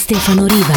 Stefano Riva.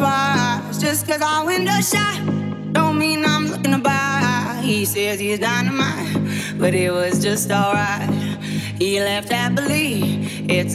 twice. Just cause I window shot don't mean I'm looking to buy. He says he's dynamite, but it was just alright. He left happily, it's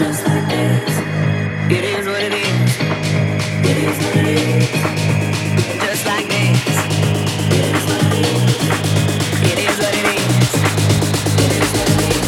Just like this. It is what it is. It is what it is. Just like this. It is what it is. It is what it is. It is what it is.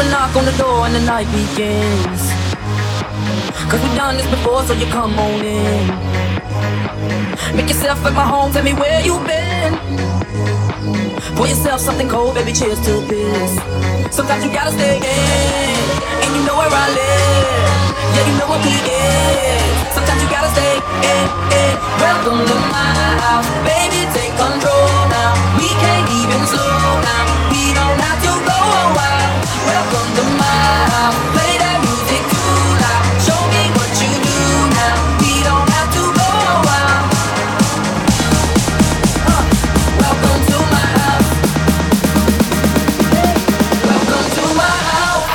a knock on the door and the night begins. Cause we've done this before, so you come on in. Make yourself at my home, tell me where you've been. Pour yourself something cold, baby, cheers to this. Sometimes you gotta stay in, and you know where I live. Yeah, you know what we is. Sometimes you gotta stay in. Welcome to my house, baby, take control now. We can't even slow down, we don't have to go a while. Welcome to my house, play that music too loud. Show me what you do now, we don't have to go a while. Welcome to my house. Welcome to my house.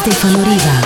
Stefano Riva.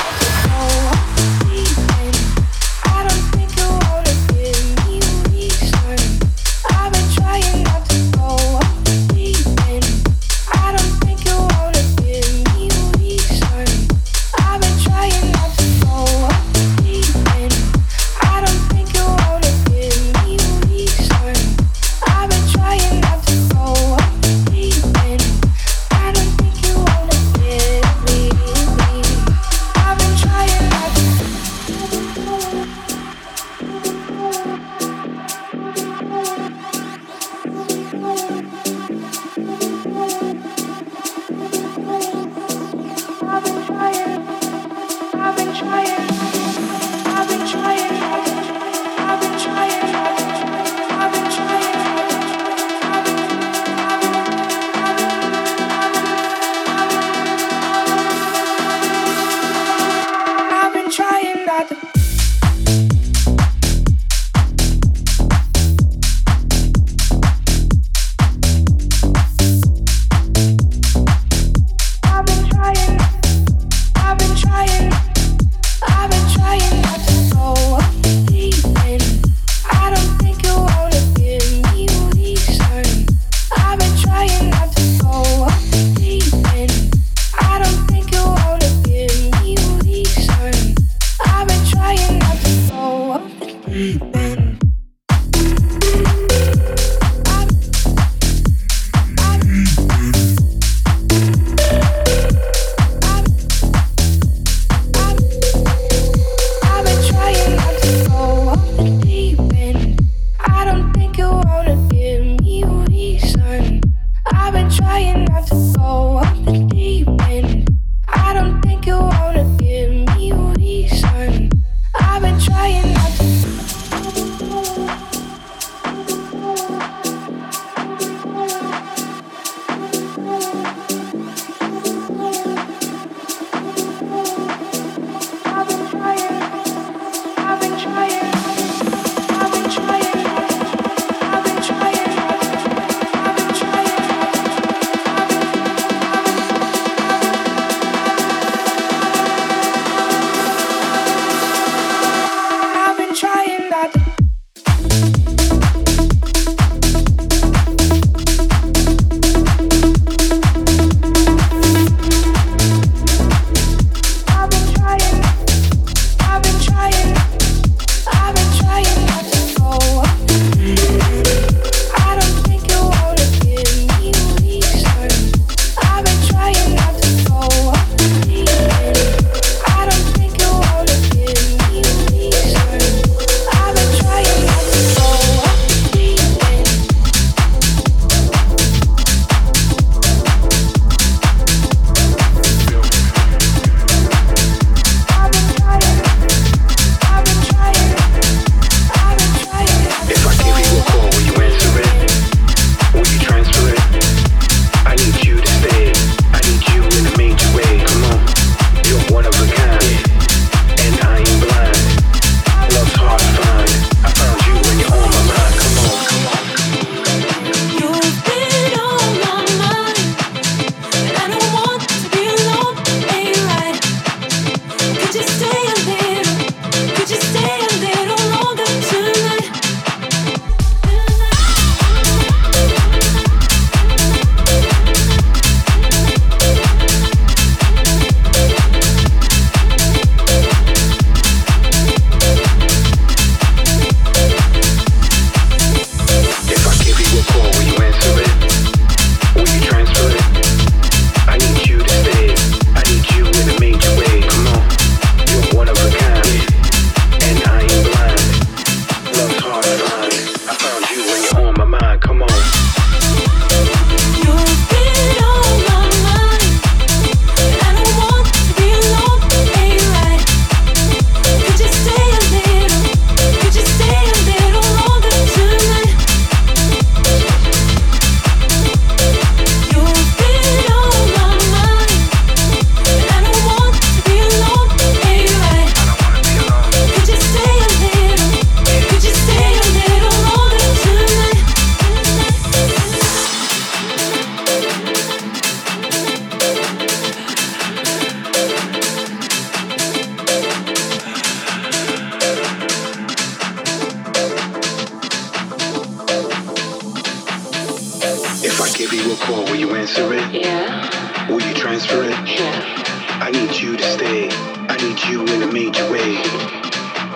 If I give you a call, will you answer it? Yeah. Will you transfer it? Yeah. I need you to stay. I need you in a major way.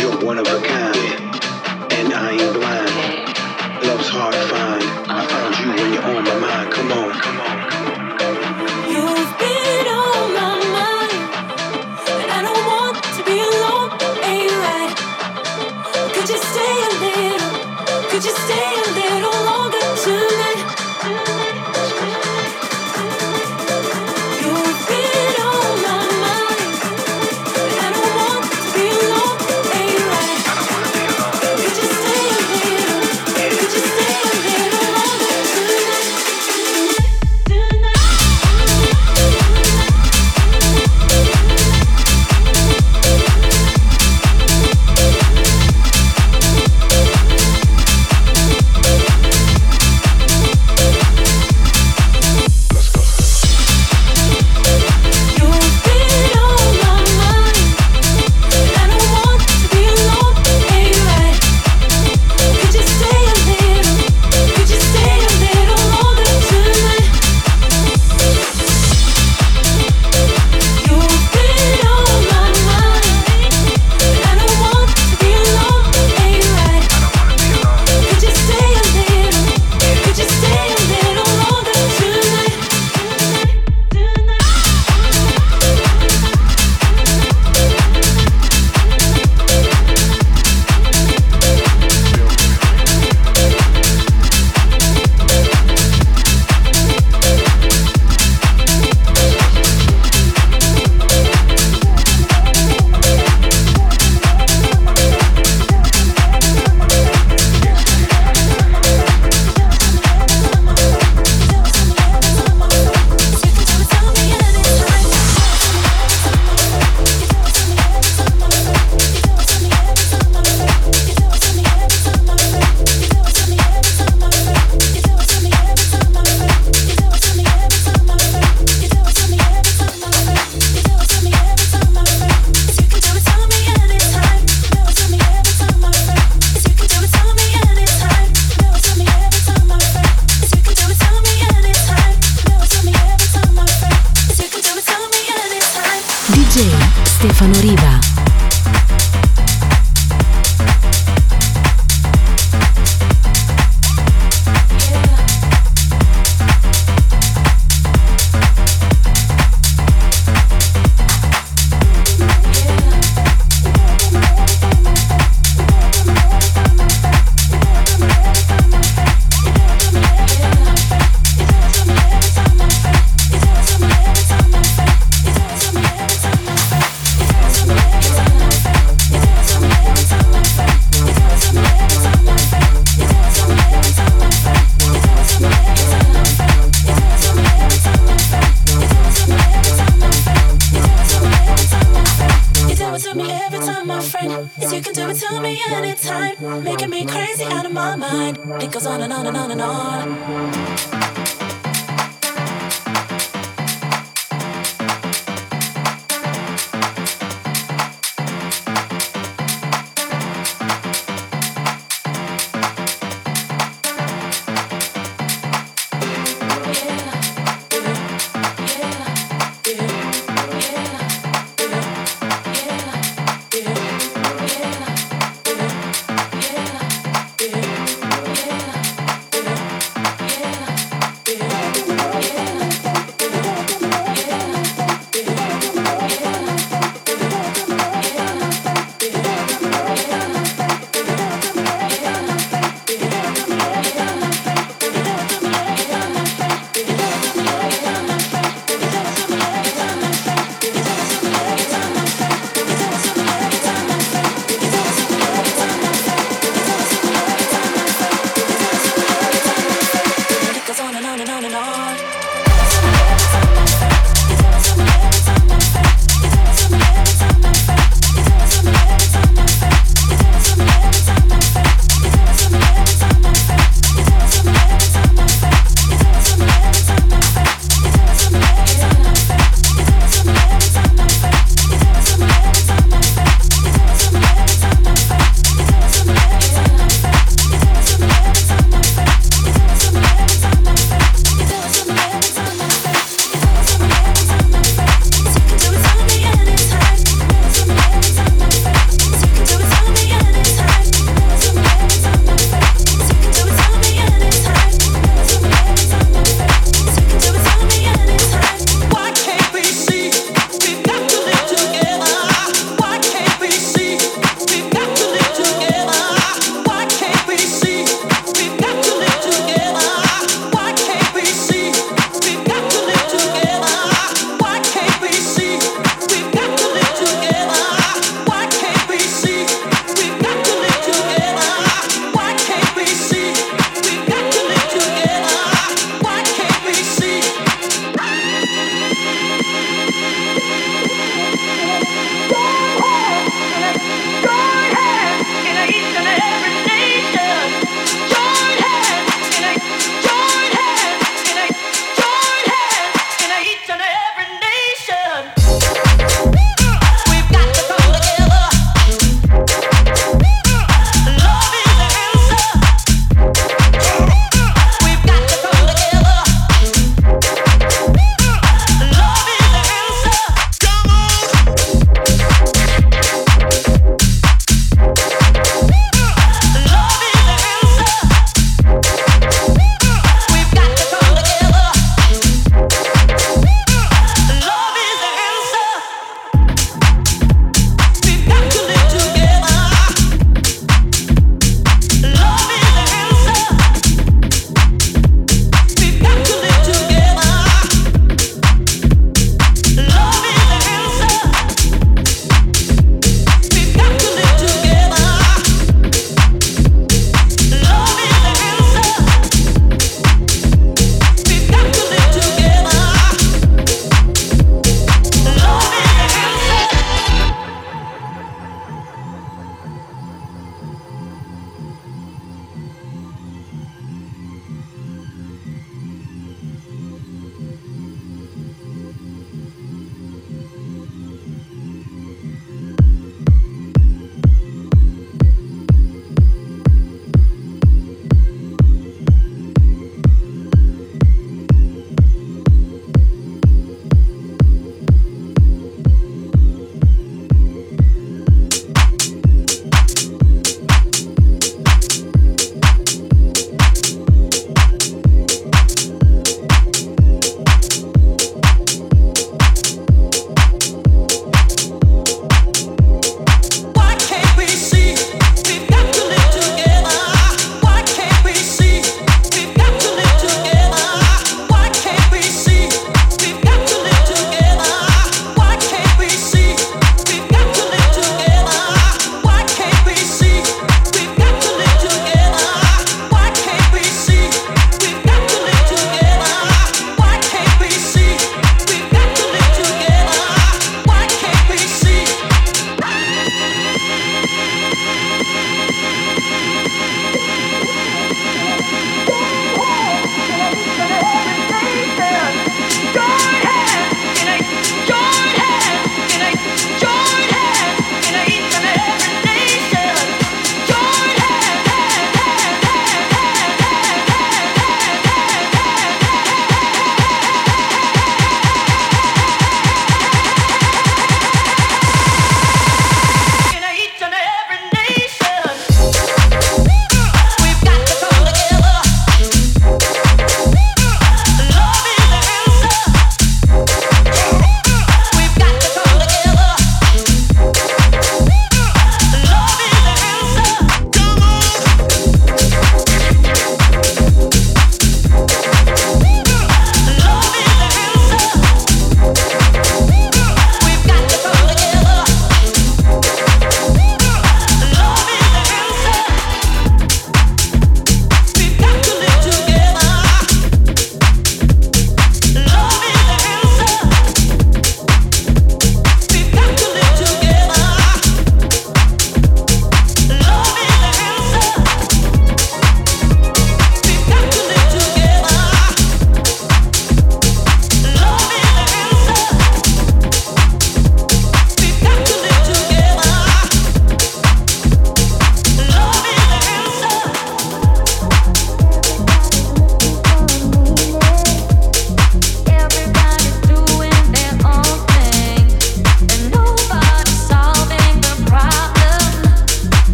You're one of a kind, and I ain't blind. Love's hard to find. I found you when you're on my mind. Come on, come on, come on. You've been on my mind, and I don't want to be alone, ain't right. Could you stay a little? Could you stay a little longer tonight? You've been on my mind, and I don't want to be alone, ain't right. Could you stay a little? Could you stay a little longer tonight? Stefano Riva. Yeah.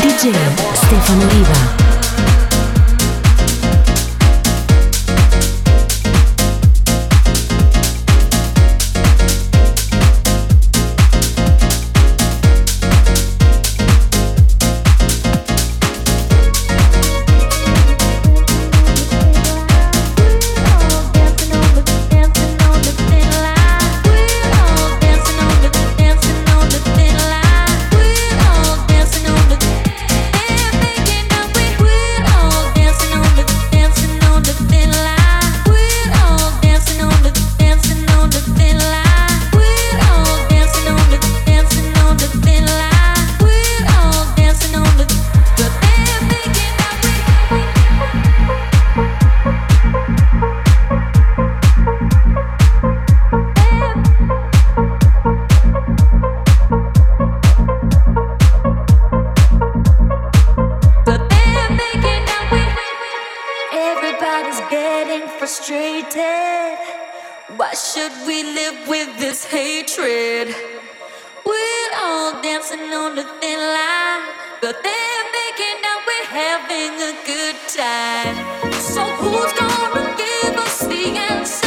DJ Stefano Riva. Why should we live with this hatred? We're all dancing on a thin line, but they're making out we're having a good time. So who's gonna give us the answer?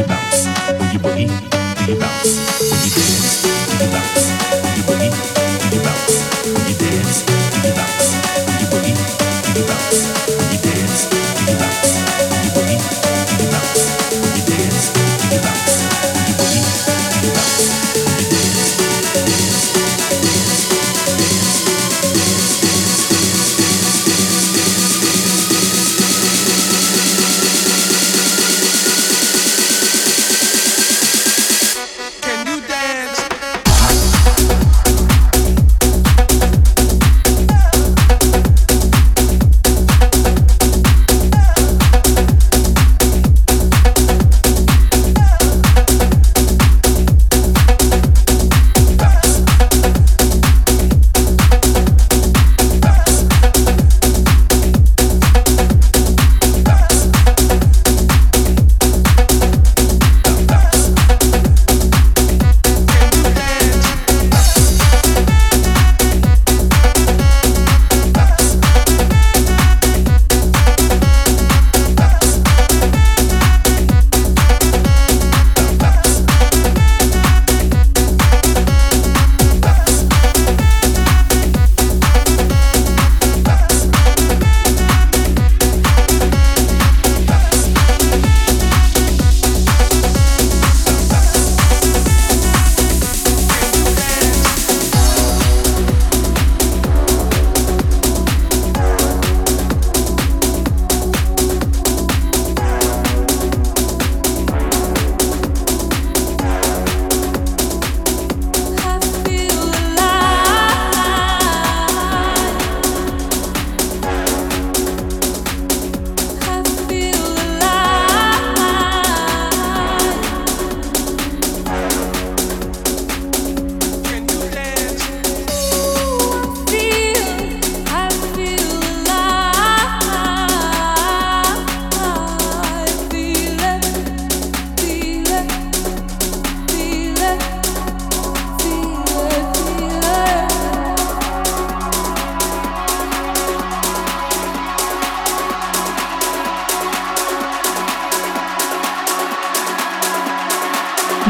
you bounce? When you boogie, do you bounce? When you dance, do you bounce? When you boogie, do you bounce? When you dance, do you bounce? When you boogie, do you bounce? When you dance, do you bounce? When you boogie, do you bounce? When you dance, do you bounce? When you boogie, do you bounce? When you dance, dance, dance, dance, dance, dance, dance, dance, dance, dance, dance.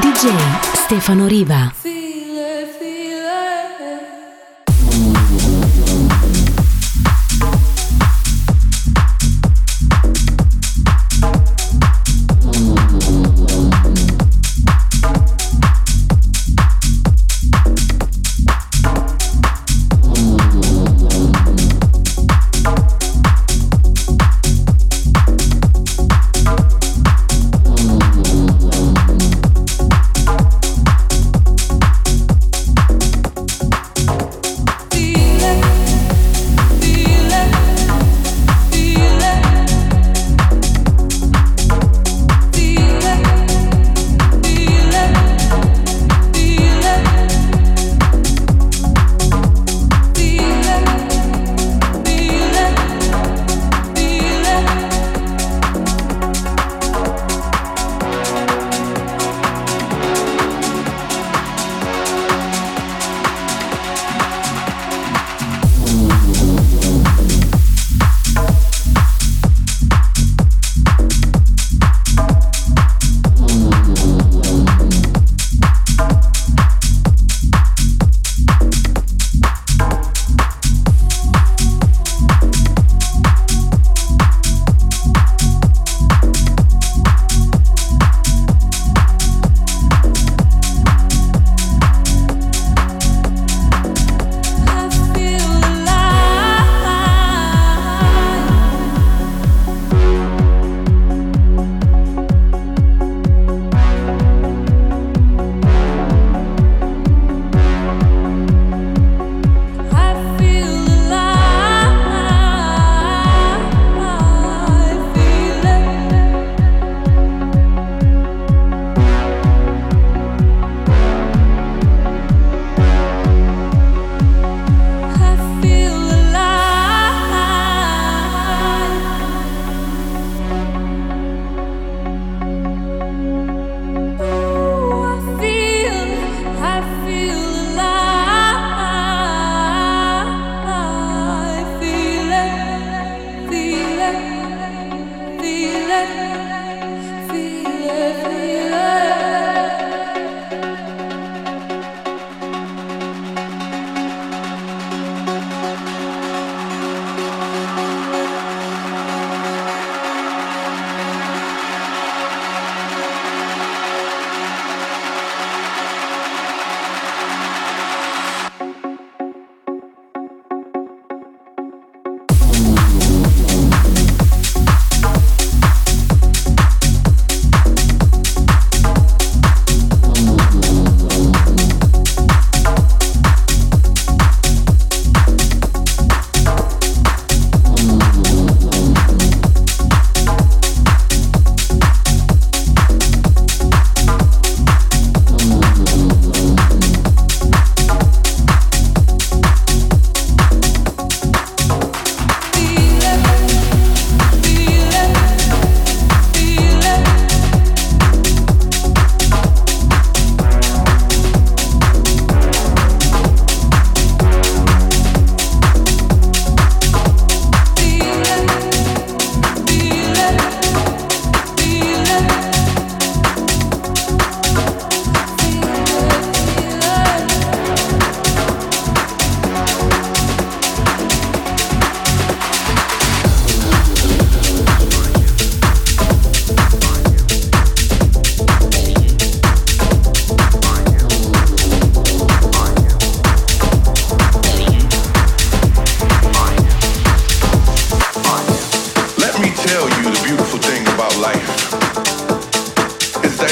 DJ Stefano Riva.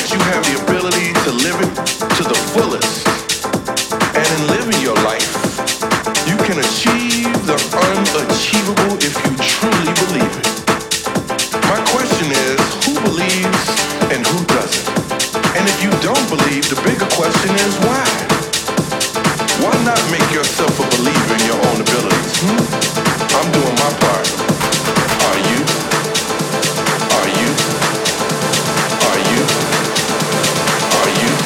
that you have the ability to live it to the fullest. And in living your life, you can achieve the unachievable if you truly believe it. My question is, who believes and who doesn't? And if you don't believe, the bigger question is why? Why not make yourself a believer in your own abilities? I'm doing my part. Are you? Are you? Are you? Are you? Are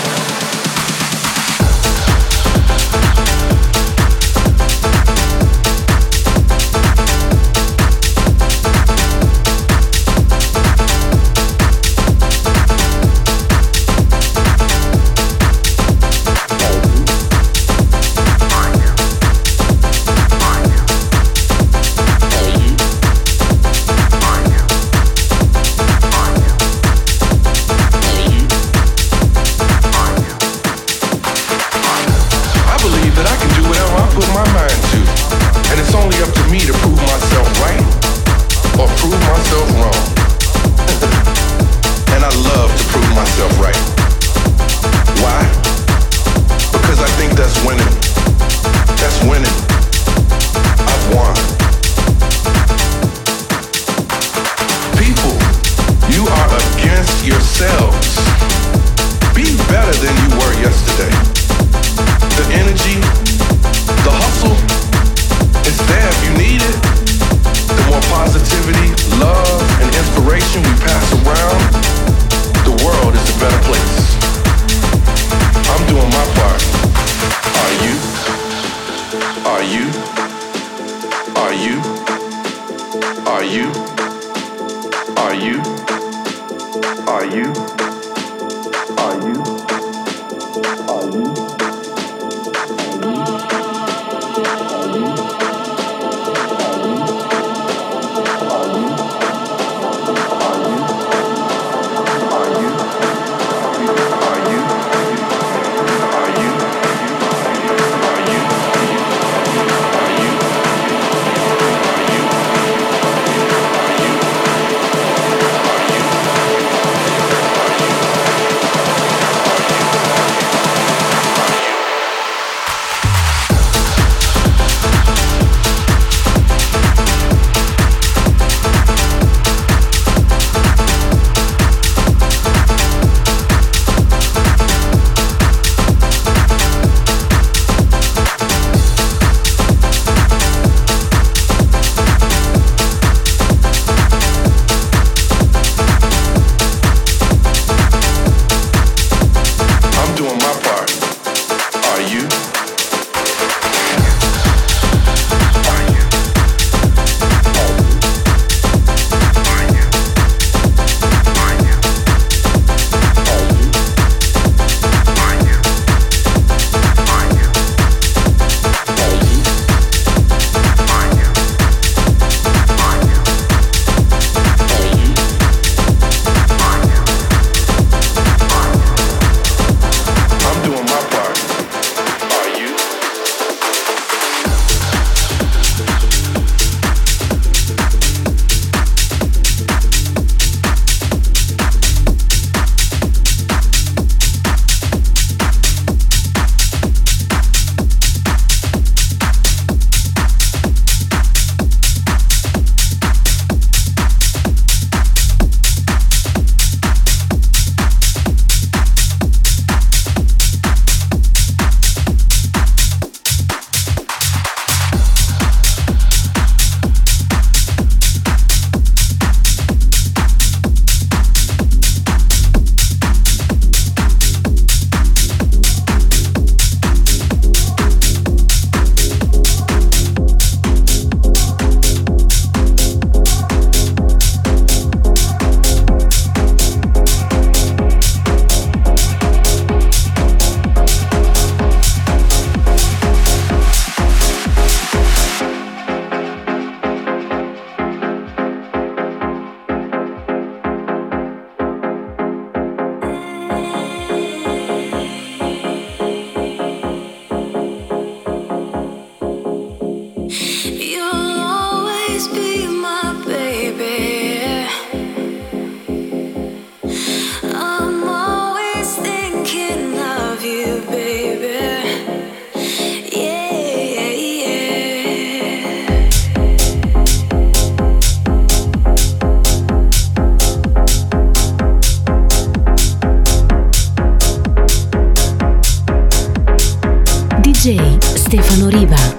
DJ Stefano Riva. Touch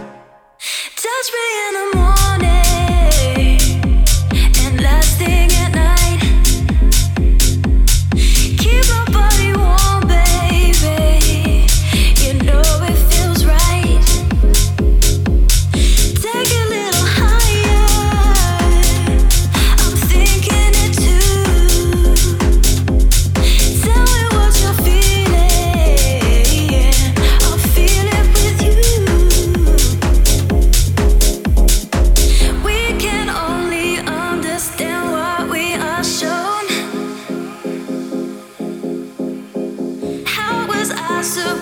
me in the morning and last thing at night. Keep my body warm, baby. You know it feels right. Take a little higher. I'm thinking it too. Tell me what you're feeling. I'll feel it with you. We can only understand what we are shown. How was I so